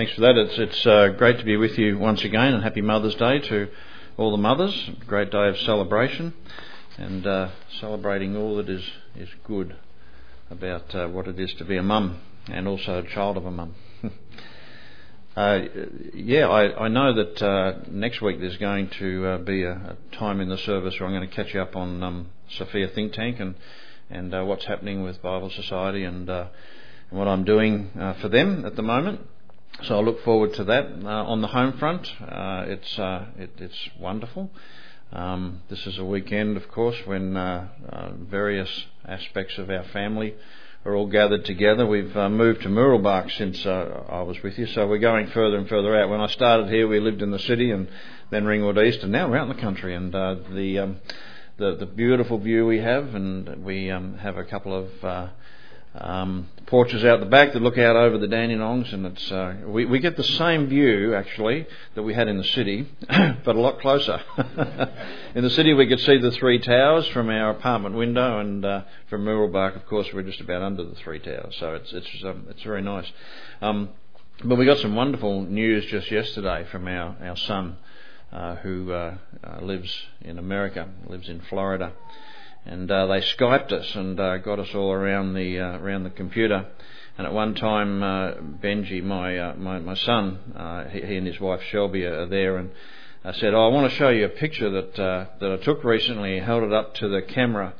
Thanks for that. It's great to be with you once again, and happy Mother's Day to all the mothers. Great day of celebration, and celebrating all that is good about what it is to be a mum and also a child of a mum. I know that next week there's going to be a time in the service where I'm going to catch you up on Sophia Think Tank and what's happening with Bible Society and what I'm doing for them at the moment. So I look forward to that. On the home front, it's wonderful. This is a weekend, of course, when various aspects of our family are all gathered together. We've moved to Mooroolbark since I was with you, so we're going further and further out. When I started here, we lived in the city and then Ringwood East, and now we're out in the country. And the beautiful view we have, and we have a couple of porches out the back that look out over the Dandenongs, and it's we get the same view actually that we had in the city but a lot closer. In the city we could see the three towers from our apartment window, and from Mooroolbark, of course, we're just about under the three towers, so it's very nice. But we got some wonderful news just yesterday from our son, who lives in America, lives in Florida. And they Skyped us and got us all around the computer. And at one time, Benji, my son, he and his wife Shelby are there, and I said, "I want to show you a picture that I took recently." He held it up to the camera,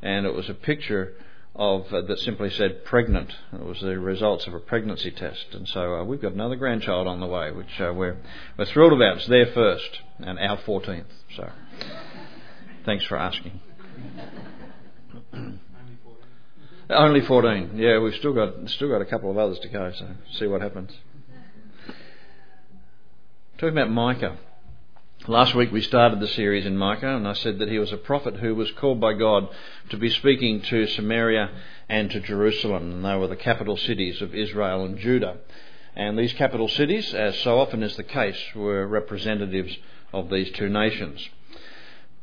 and it was a picture of that simply said "pregnant." It was the results of a pregnancy test, and so we've got another grandchild on the way, which we're thrilled about. It's their first and our 14th. So, thanks for asking. Only 14. Yeah, we've still got a couple of others to go, so see what happens. Talking about Micah. Last week we started the series in Micah, and I said that he was a prophet who was called by God to be speaking to Samaria and to Jerusalem, and they were the capital cities of Israel and Judah. And these capital cities, as so often is the case, were representatives of these two nations.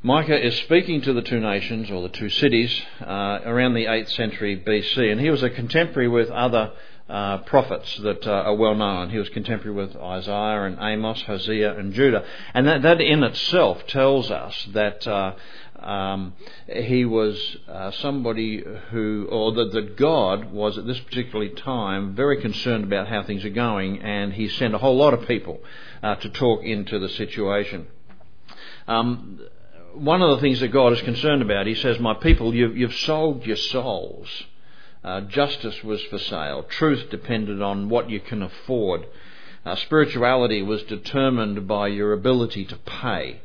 Micah is speaking to the two nations, or the two cities, around the 8th century BC, and he was a contemporary with other prophets that are well known. He was contemporary with Isaiah and Amos, Hosea and Judah, and that in itself tells us that he was somebody who, or that God was at this particular time very concerned about how things are going, and he sent a whole lot of people to talk into the situation. One of the things that God is concerned about, he says, "My people, you've sold your souls. Justice was for sale. Truth depended on what you can afford. Spirituality was determined by your ability to pay."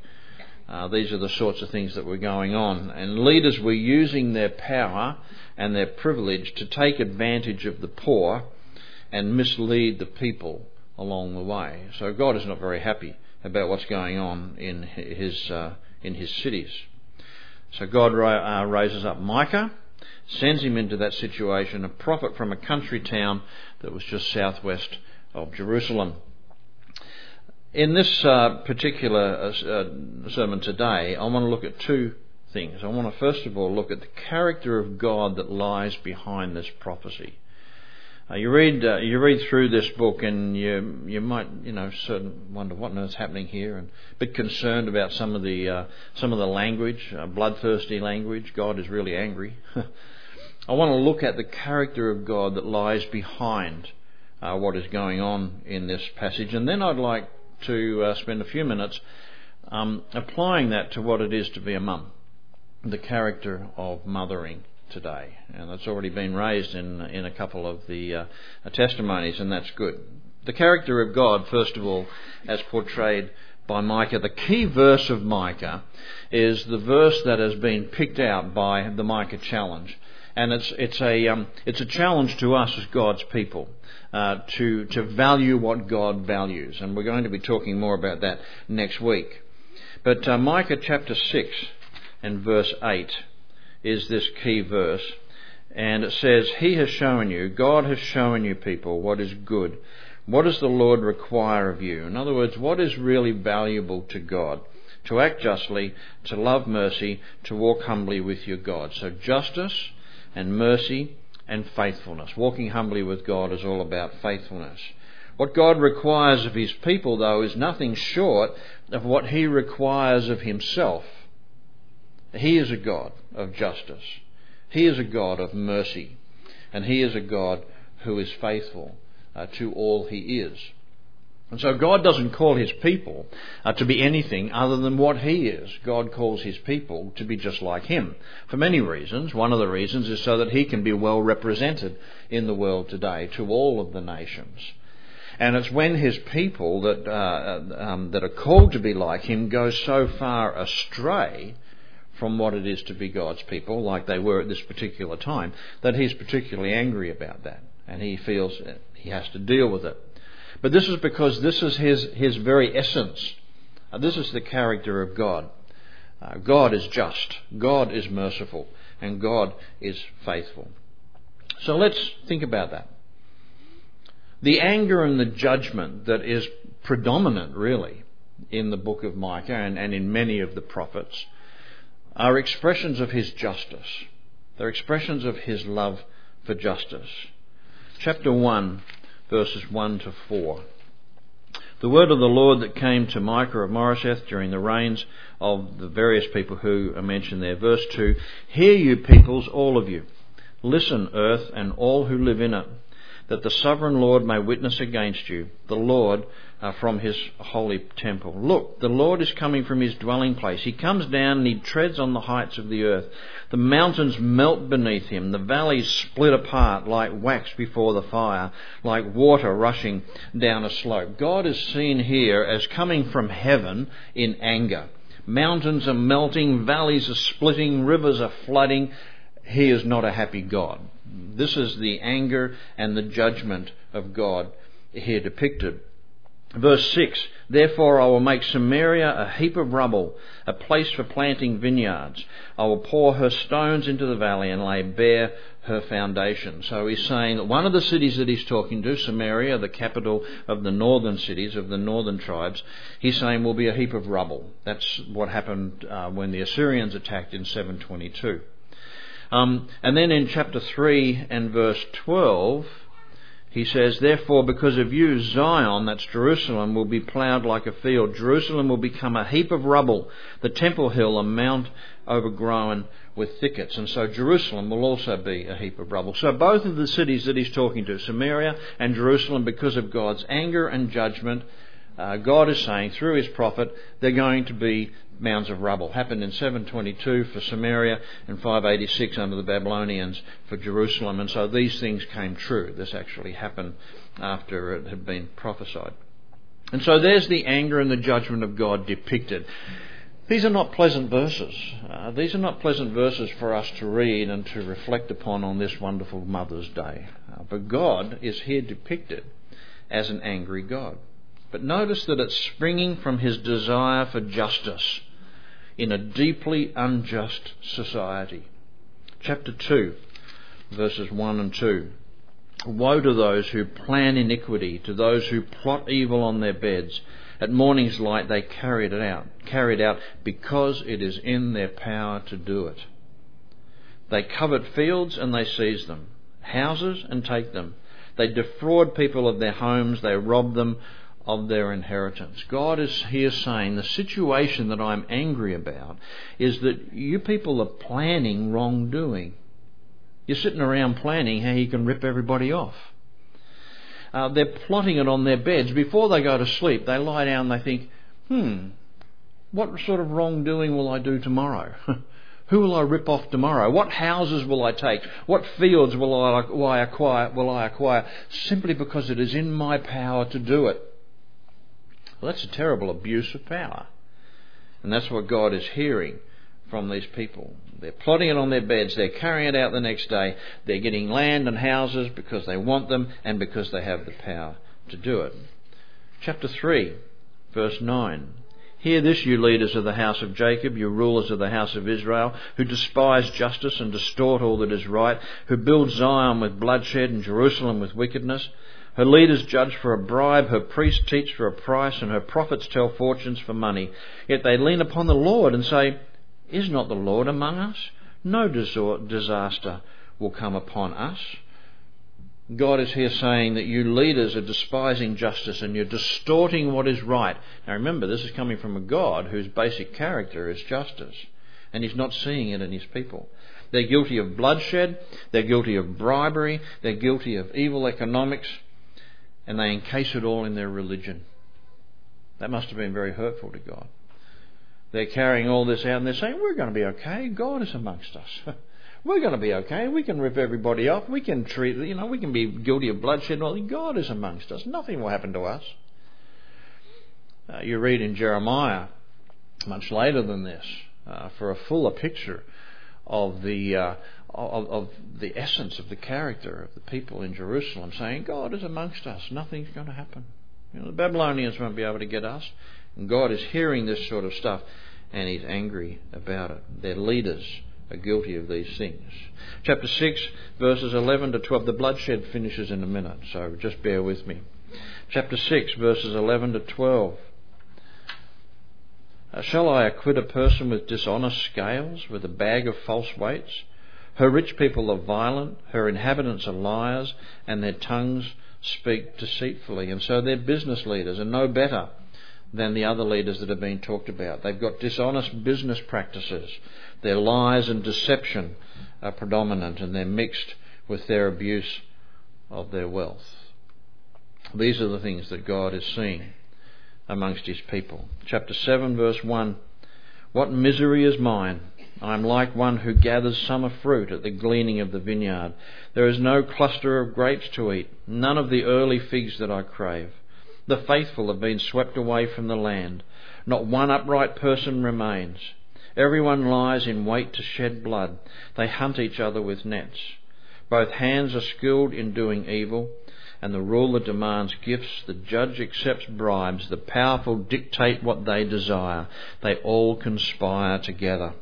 These are the sorts of things that were going on. And leaders were using their power and their privilege to take advantage of the poor and mislead the people along the way. So God is not very happy about what's going on in his cities. So God raises up Micah, sends him into that situation, a prophet from a country town that was just southwest of Jerusalem. In this particular sermon today, I want to look at two things. I want to first of all look at the character of God that lies behind this prophecy. You read through this book, and you might wonder what on earth's happening here, and a bit concerned about some of the language, bloodthirsty language. God is really angry. I want to look at the character of God that lies behind what is going on in this passage, and then I'd like to spend a few minutes applying that to what it is to be a mum, the character of mothering today, and that's already been raised in a couple of the testimonies, and that's good. The character of God, first of all, as portrayed by Micah. The key verse of Micah is the verse that has been picked out by the Micah challenge, and it's a challenge to us as God's people to value what God values, and we're going to be talking more about that next week. But Micah chapter 6 and verse 8 is this key verse, and it says, "He has shown you, God has shown you people what is good. What does the Lord require of you?" In other words, what is really valuable to God? "To act justly, to love mercy, to walk humbly with your God." So justice and mercy and faithfulness. Walking humbly with God is all about faithfulness. What God requires of his people, though, is nothing short of what he requires of himself. He is a God of justice. He is a God of mercy. And he is a God who is faithful to all he is. And so God doesn't call his people to be anything other than what he is. God calls his people to be just like him for many reasons. One of the reasons is so that he can be well represented in the world today to all of the nations. And it's when his people that are called to be like him go so far astray from what it is to be God's people, like they were at this particular time, that he's particularly angry about that. And he feels he has to deal with it. But this is because this is his very essence. This is the character of God. God is just. God is merciful. And God is faithful. So let's think about that. The anger and the judgment that is predominant, really, in the book of Micah and in many of the prophets are expressions of his justice. They're expressions of his love for justice. Chapter 1, verses 1 to 4. The word of the Lord that came to Micah of Moresheth during the reigns of the various people who are mentioned there. Verse 2, "Hear, you peoples, all of you. Listen, earth, and all who live in it, that the sovereign Lord may witness against you, the Lord from his holy temple. Look, the Lord is coming from his dwelling place. He comes down and he treads on the heights of the earth. The mountains melt beneath him. The valleys split apart like wax before the fire, like water rushing down a slope." God is seen here as coming from heaven in anger. Mountains are melting, valleys are splitting, rivers are flooding. He is not a happy God. This is the anger and the judgment of God here depicted. Verse 6, "Therefore I will make Samaria a heap of rubble, a place for planting vineyards. I will pour her stones into the valley and lay bare her foundation." So he's saying that one of the cities that he's talking to, Samaria, the capital of the northern cities, of the northern tribes, he's saying will be a heap of rubble. That's what happened when the Assyrians attacked in 722. And then in chapter 3 and verse 12, he says, "Therefore, because of you, Zion," that's Jerusalem, "will be ploughed like a field. Jerusalem will become a heap of rubble, the temple hill, a mount overgrown with thickets." And so Jerusalem will also be a heap of rubble. So both of the cities that he's talking to, Samaria and Jerusalem, because of God's anger and judgment, God is saying through his prophet, they're going to be mounds of rubble. Happened in 722 for Samaria and 586 under the Babylonians for Jerusalem. And so these things came true. This actually happened after it had been prophesied. And so there's the anger and the judgment of God depicted. These are not pleasant verses. These are not pleasant verses for us to read and to reflect upon on this wonderful Mother's Day. But God is here depicted as an angry God. But notice that it's springing from his desire for justice in a deeply unjust society. Chapter 2, verses 1 and 2. "Woe to those who plan iniquity, to those who plot evil on their beds. At morning's light they carry it out because it is in their power to do it. They covet fields and they seize them, houses and take them. They defraud people of their homes, they rob them of their inheritance." God is here saying the situation that I'm angry about is that you people are planning wrongdoing. You're sitting around planning how you can rip everybody off. They're plotting it on their beds. Before they go to sleep, they lie down and they think, what sort of wrongdoing will I do tomorrow? Who will I rip off tomorrow? What houses will I take? What fields will I acquire? Simply because it is in my power to do it. Well, that's a terrible abuse of power. And that's what God is hearing from these people. They're plotting it on their beds. They're carrying it out the next day. They're getting land and houses because they want them and because they have the power to do it. Chapter 3, verse 9. "Hear this, you leaders of the house of Jacob, you rulers of the house of Israel, who despise justice and distort all that is right, who build Zion with bloodshed and Jerusalem with wickedness. Her leaders judge for a bribe, her priests teach for a price, and her prophets tell fortunes for money. Yet they lean upon the Lord and say, 'Is not the Lord among us? No disaster will come upon us.'" God is here saying that you leaders are despising justice and you're distorting what is right. Now remember, this is coming from a God whose basic character is justice, and he's not seeing it in his people. They're guilty of bloodshed, they're guilty of bribery, they're guilty of evil economics, and they encase it all in their religion. That must have been very hurtful to God. They're carrying all this out and they're saying, we're going to be okay, God is amongst us. We're going to be okay. We can rip everybody off. We can treat, we can be guilty of bloodshed. God is amongst us. Nothing will happen to us. You read in Jeremiah, much later than this, for a fuller picture of the essence of the character of the people in Jerusalem, saying God is amongst us. Nothing's going to happen. The Babylonians won't be able to get us. And God is hearing this sort of stuff, and he's angry about it. Their leaders are guilty of these things. Chapter 6, verses 11 to 12. The bloodshed finishes in a minute, so just bear with me. Chapter 6, verses 11 to 12. Shall I acquit a person with dishonest scales, with a bag of false weights? Her rich people are violent, her inhabitants are liars, and their tongues speak deceitfully. And so their business leaders are no better than the other leaders that have been talked about. They've got dishonest business practices. Their lies and deception are predominant, and they're mixed with their abuse of their wealth. These are the things that God is seeing amongst his people. Chapter 7, verse 1. What misery is mine! I am like one who gathers summer fruit at the gleaning of the vineyard. There is no cluster of grapes to eat, none of the early figs that I crave. The faithful have been swept away from the land. Not one upright person remains. Everyone lies in wait to shed blood. They hunt each other with nets. Both hands are skilled in doing evil, and the ruler demands gifts. The judge accepts bribes. The powerful dictate what they desire. They all conspire together.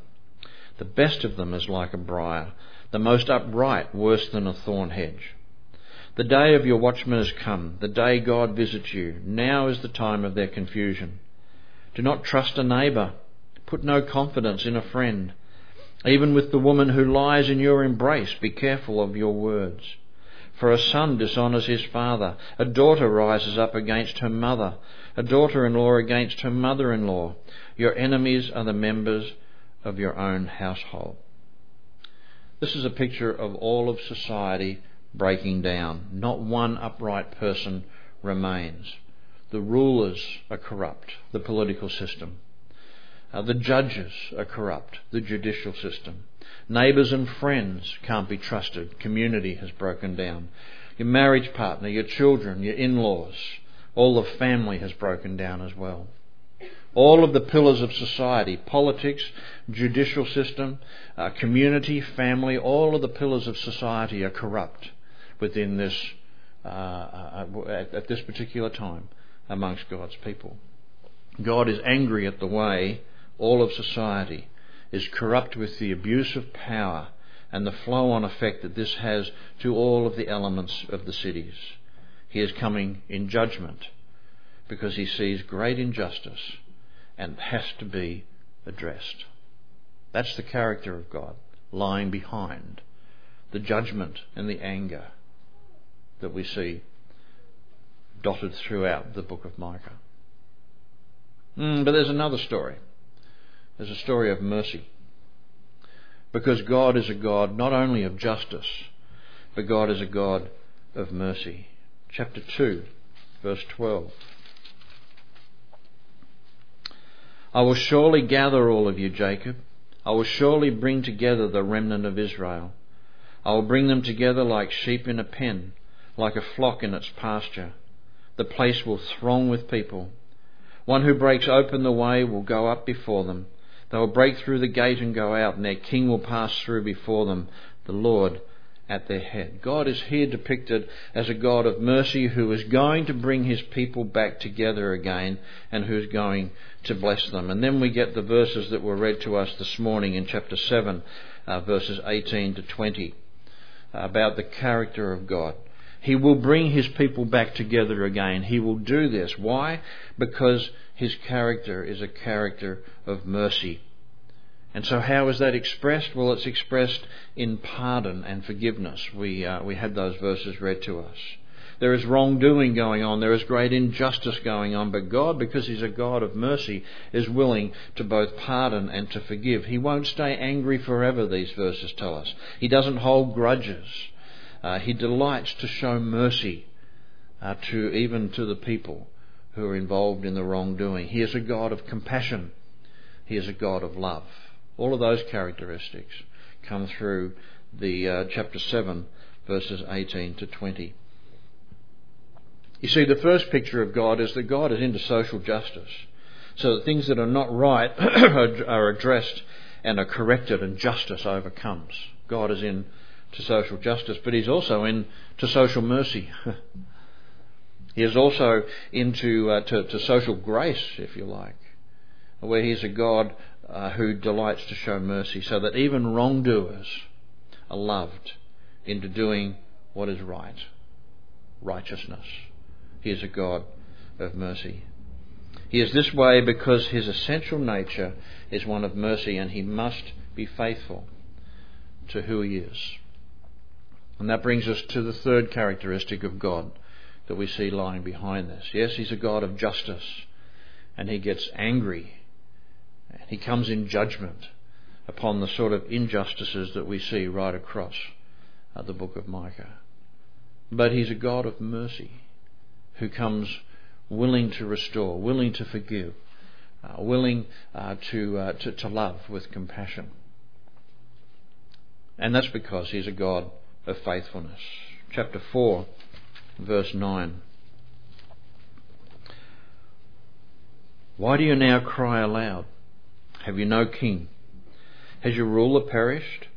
The best of them is like a briar, the most upright worse than a thorn hedge. The day of your watchmen has come, the day God visits you. Now is the time of their confusion. Do not trust a neighbour. Put no confidence in a friend. Even with the woman who lies in your embrace, be careful of your words. For a son dishonours his father. A daughter rises up against her mother. A daughter-in-law against her mother-in-law. Your enemies are the members of your own household. This is a picture of all of society breaking down. Not one upright person remains. The rulers are corrupt, the political system. The judges are corrupt, the judicial system. Neighbours and friends can't be trusted. Community has broken down. Your marriage partner, your children, your in-laws, all of family has broken down as well. All of the pillars of society, politics, judicial system, community, family, all of the pillars of society are corrupt within this at this particular time amongst God's people. God is angry at the way all of society is corrupt with the abuse of power and the flow-on effect that this has to all of the elements of the cities. He is coming in judgment because he sees great injustice and has to be addressed. That's the character of God lying behind the judgment and the anger that we see dotted throughout the book of Micah. But there's another story. There's a story of mercy. Because God is a God not only of justice, but God is a God of mercy. Chapter 2, verse 12. I will surely gather all of you, Jacob. I will surely bring together the remnant of Israel. I will bring them together like sheep in a pen, like a flock in its pasture. The place will throng with people. One who breaks open the way will go up before them. They will break through the gate and go out, and their king will pass through before them, the Lord at their head. God is here depicted as a God of mercy who is going to bring his people back together again and who is going to bless them. And then we get the verses that were read to us this morning in chapter 7, verses 18 to 20, about the character of God. He will bring his people back together again. He will do this. Why? Because his character is a character of mercy. And so how is that expressed? Well, it's expressed in pardon and forgiveness. We had those verses read to us. There is wrongdoing going on. There is great injustice going on. But God, because He's a God of mercy, is willing to both pardon and to forgive. He won't stay angry forever, these verses tell us. He doesn't hold grudges. He delights to show mercy to even to the people who are involved in the wrongdoing. He is a God of compassion. He is a God of love. All of those characteristics come through the chapter 7, verses 18 to 20. You see, the first picture of God is that God is into social justice, so that things that are not right are addressed and are corrected and justice overcomes. God is into social justice, but He's also into social mercy. He is also into to social grace, if you like, where He's a God who delights to show mercy, so that even wrongdoers are loved into doing what is right, righteousness. He is a God of mercy. He is this way because His essential nature is one of mercy, and He must be faithful to who He is. And that brings us to the third characteristic of God that we see lying behind this. Yes, He's a God of justice, and He gets angry. He comes in judgment upon the sort of injustices that we see right across the book of Micah. But He's a God of mercy, who comes willing to restore, willing to forgive, willing to love with compassion. And that's because He's a God of faithfulness. Chapter 4, verse 9. Why do you now cry aloud? Have you no king? Has your ruler perished?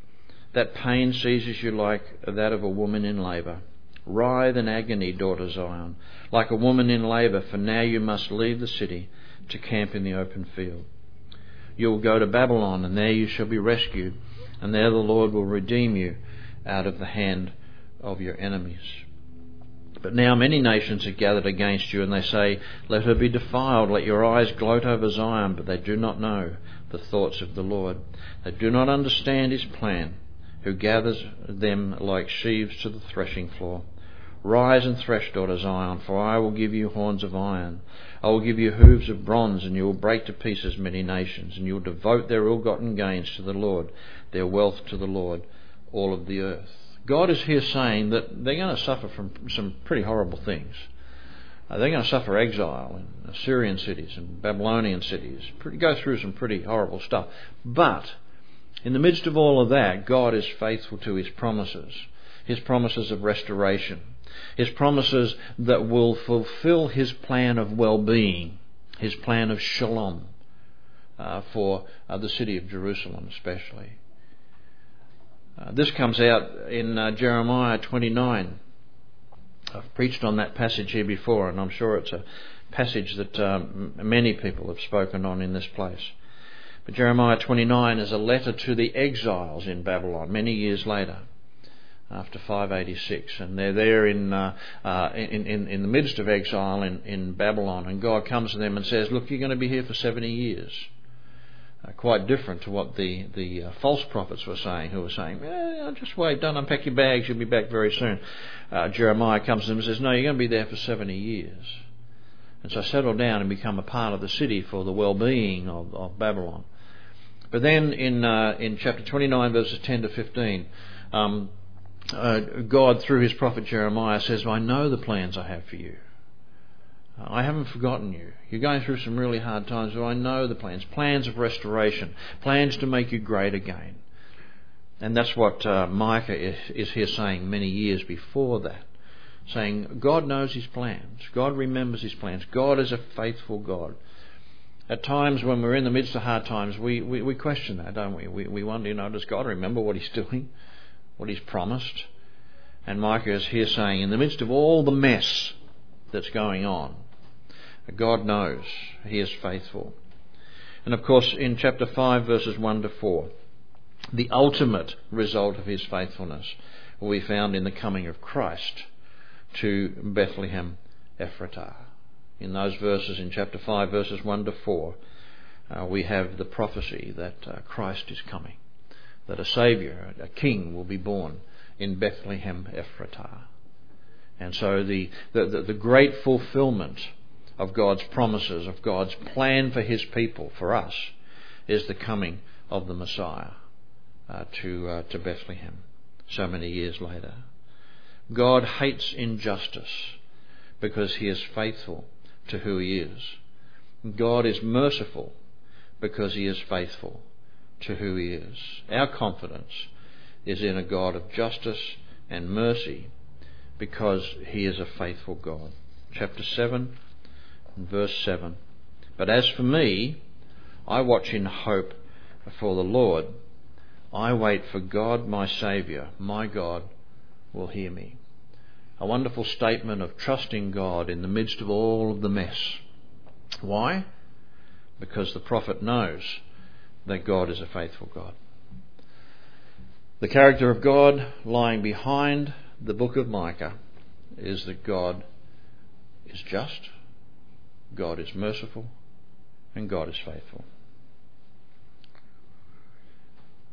That pain seizes you like that of a woman in labour. Writhe in agony, daughter Zion, like a woman in labour, for now you must leave the city to camp in the open field. You will go to Babylon, and there you shall be rescued, and there the Lord will redeem you out of the hand of your enemies. But now many nations are gathered against you, and they say, let her be defiled, let your eyes gloat over Zion. But they do not know the thoughts of the Lord. They do not understand His plan, who gathers them like sheaves to the threshing floor. Rise and thresh, daughter Zion, for I will give you horns of iron. I will give you hooves of bronze, and you will break to pieces many nations, and you will devote their ill-gotten gains to the Lord, their wealth to the Lord, all of the earth. God is here saying that they're going to suffer from some pretty horrible things. They're going to suffer exile in Assyrian cities and Babylonian cities, go through some pretty horrible stuff. But in the midst of all of that, God is faithful to His promises of restoration, His promises that will fulfill His plan of well-being, His plan of shalom for the city of Jerusalem especially. This comes out in Jeremiah 29. I've preached on that passage here before, and I'm sure it's a passage that many people have spoken on in this place. But Jeremiah 29 is a letter to the exiles in Babylon many years later, after 586, and they're there in the midst of exile in Babylon, and God comes to them and says, look, you're going to be here for 70 years. Quite different to what the false prophets were saying, who were saying, just wait, don't unpack your bags, you'll be back very soon. Jeremiah comes to them and says, no, you're going to be there for 70 years. And so settle down and become a part of the city for the well-being of Babylon. But then in chapter 29, verses 10 to 15, God, through His prophet Jeremiah, says, I know the plans I have for you. I haven't forgotten you. You're going through some really hard times, but I know the plans. Plans of restoration. Plans to make you great again. And that's what Micah is here saying many years before that. Saying God knows His plans. God remembers His plans. God is a faithful God. At times when we're in the midst of hard times, we question that, don't we? We wonder, does God remember what He's doing? What He's promised? And Micah is here saying, in the midst of all the mess that's going on, God knows. He is faithful. And of course, in chapter 5, verses 1 to 4, the ultimate result of His faithfulness will be found in the coming of Christ to Bethlehem Ephratah. In those verses, in chapter 5, verses 1 to 4, we have the prophecy that Christ is coming, that a saviour, a king, will be born in Bethlehem Ephratah. And so the great fulfilment of God's promises, of God's plan for his people, for us, is the coming of the Messiah to Bethlehem so many years later. God hates injustice because he is faithful to who he is. God is merciful because he is faithful to who he is. Our confidence is in a God of justice and mercy because he is a faithful God. Chapter 7, verse 7. But as for me, I watch in hope for the Lord. I wait for God my Saviour. My God will hear me. A wonderful statement of trusting God in the midst of all of the mess. Why? Because the prophet knows that God is a faithful God. The character of God lying behind the book of Micah is that God is just, God is merciful, and God is faithful.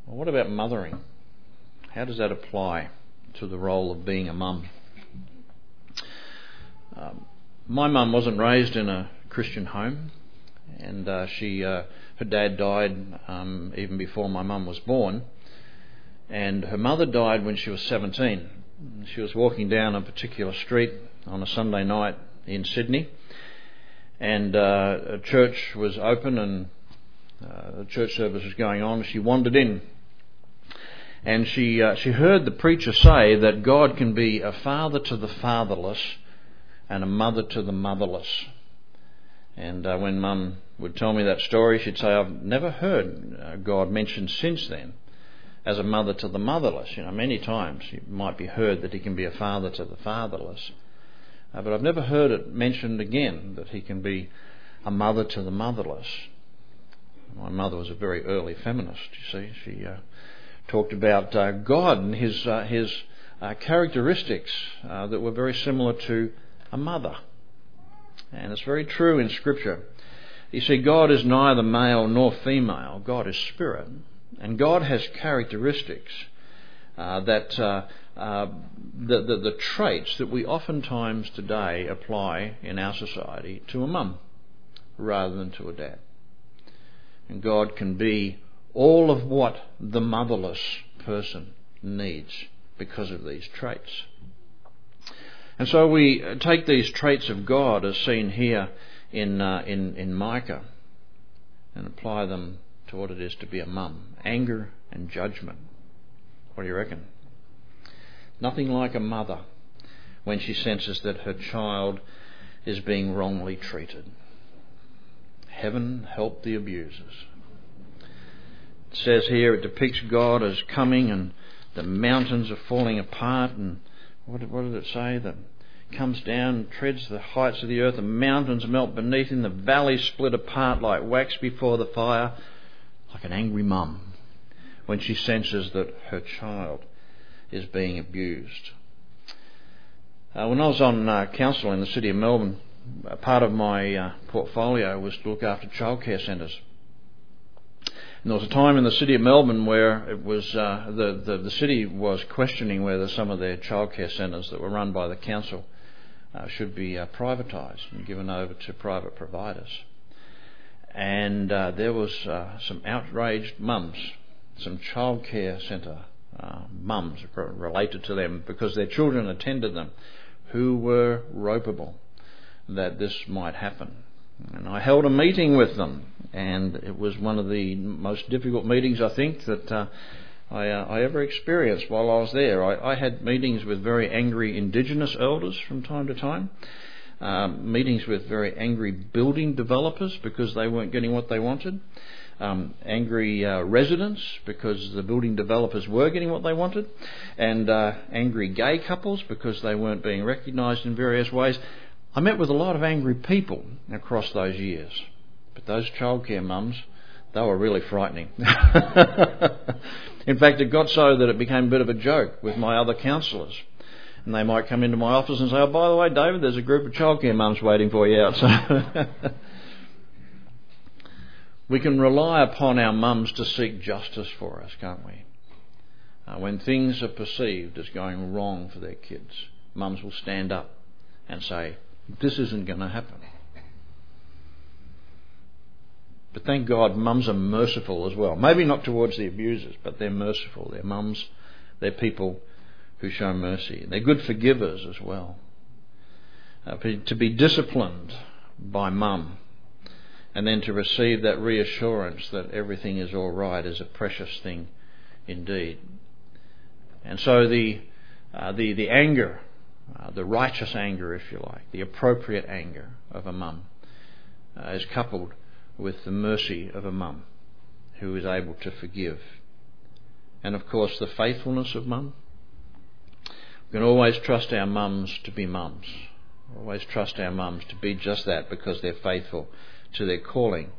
Well, what about mothering? How does that apply to the role of being a mum? My mum wasn't raised in a Christian home, and her dad died even before my mum was born, and her mother died when she was 17. She was walking down a particular street on a Sunday night in Sydney, and a church was open and a church service was going on. She wandered in, and she heard the preacher say that God can be a father to the fatherless and a mother to the motherless. And when Mum would tell me that story, she'd say, I've never heard God mentioned since then as a mother to the motherless. You know, many times it might be heard that he can be a father to the fatherless, but I've never heard it mentioned again that he can be a mother to the motherless. My mother was a very early feminist, you see. She talked about God and his characteristics that were very similar to a mother. And it's very true in Scripture. You see, God is neither male nor female. God is spirit. And God has characteristics the traits that we oftentimes today apply in our society to a mum rather than to a dad. And God can be all of what the motherless person needs because of these traits. And so we take these traits of God as seen here in Micah and apply them to what it is to be a mum. Anger and judgment. What do you reckon? Nothing like a mother when she senses that her child is being wrongly treated. Heaven help the abusers. It says here, it depicts God as coming and the mountains are falling apart, and what did it say? That comes down, treads the heights of the earth, the mountains melt beneath him, the valleys split apart like wax before the fire, like an angry mum when she senses that her child is being abused. When I was on council in the city of Melbourne, part of my portfolio was to look after childcare centres. And there was a time in the city of Melbourne where it was the city was questioning whether some of their childcare centres that were run by the council should be privatised and given over to private providers. And there was some outraged mums, some childcare centre mums related to them because their children attended them, who were ropeable that this might happen. And I held a meeting with them, and it was one of the most difficult meetings, I think, that I ever experienced while I was there. I had meetings with very angry Indigenous elders from time to time, meetings with very angry building developers because they weren't getting what they wanted, angry residents because the building developers were getting what they wanted, and angry gay couples because they weren't being recognised in various ways. I met with a lot of angry people across those years, but those childcare mums, they were really frightening. In fact, it got so that it became a bit of a joke with my other counsellors, and they might come into my office and say, oh, by the way, David, there's a group of childcare mums waiting for you outside. We can rely upon our mums to seek justice for us, can't we? When things are perceived as going wrong for their kids, mums will stand up and say, this isn't going to happen. But thank God, mums are merciful as well. Maybe not towards the abusers, but they're merciful. They're mums, they're people who show mercy. They're good forgivers as well. To be disciplined by mum and then to receive that reassurance that everything is all right is a precious thing indeed. And so the anger, the righteous anger, if you like, the appropriate anger of a mum is coupled with the mercy of a mum who is able to forgive. And of course the faithfulness of mum. We can always trust our mums to be mums. Always trust our mums to be just that, because they're faithful to their calling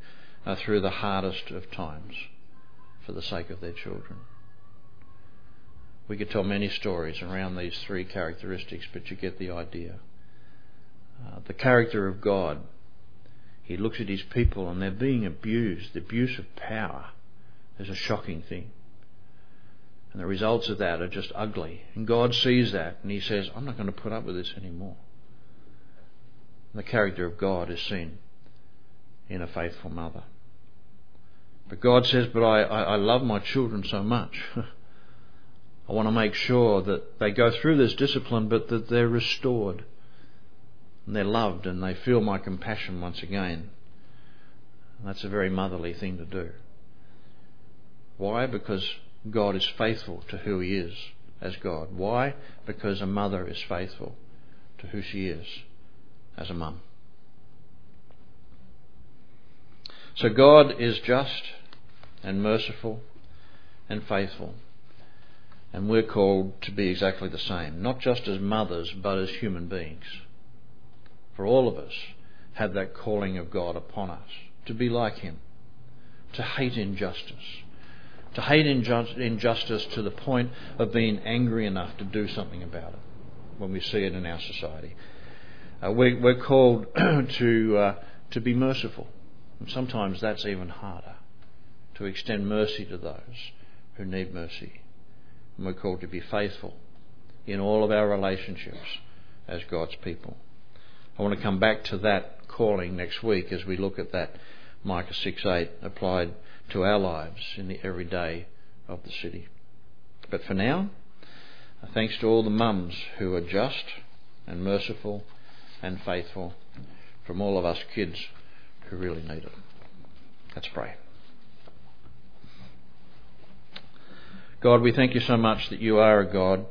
through the hardest of times for the sake of their children. We could tell many stories around these three characteristics, but you get the idea. The character of God. He looks at his people and they're being abused. The abuse of power is a shocking thing. And the results of that are just ugly. And God sees that and he says, I'm not going to put up with this anymore. The character of God is seen in a faithful mother. But God says, but I love my children so much. I want to make sure that they go through this discipline, but that they're restored and they're loved and they feel my compassion once again. And that's a very motherly thing to do. Why? Because God is faithful to who he is as God. Why? Because a mother is faithful to who she is as a mum. So God is just and merciful and faithful, and we're called to be exactly the same, not just as mothers but as human beings. For all of us have that calling of God upon us to be like him, to hate injustice, to the point of being angry enough to do something about it when we see it in our society. We're called to be merciful, and sometimes that's even harder, to extend mercy to those who need mercy. And we're called to be faithful in all of our relationships as God's people. I want to come back to that calling next week as we look at that Micah 6:8 applied to our lives in the everyday of the city. But for now, thanks to all the mums who are just and merciful and faithful, from all of us kids who really need it. Let's pray. God, we thank you so much that you are a God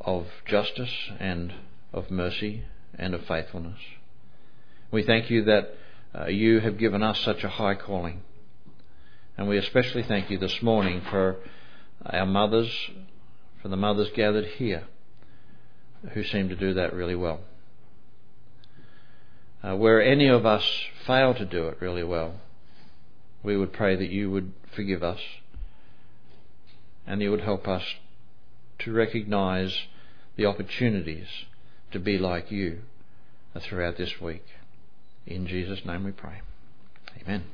of justice and of mercy and of faithfulness. We thank you that you have given us such a high calling, and we especially thank you this morning for our mothers, for the mothers gathered here who seem to do that really well. Where any of us fail to do it really well, we would pray that you would forgive us and you would help us to recognise the opportunities to be like you throughout this week. In Jesus' name we pray. Amen.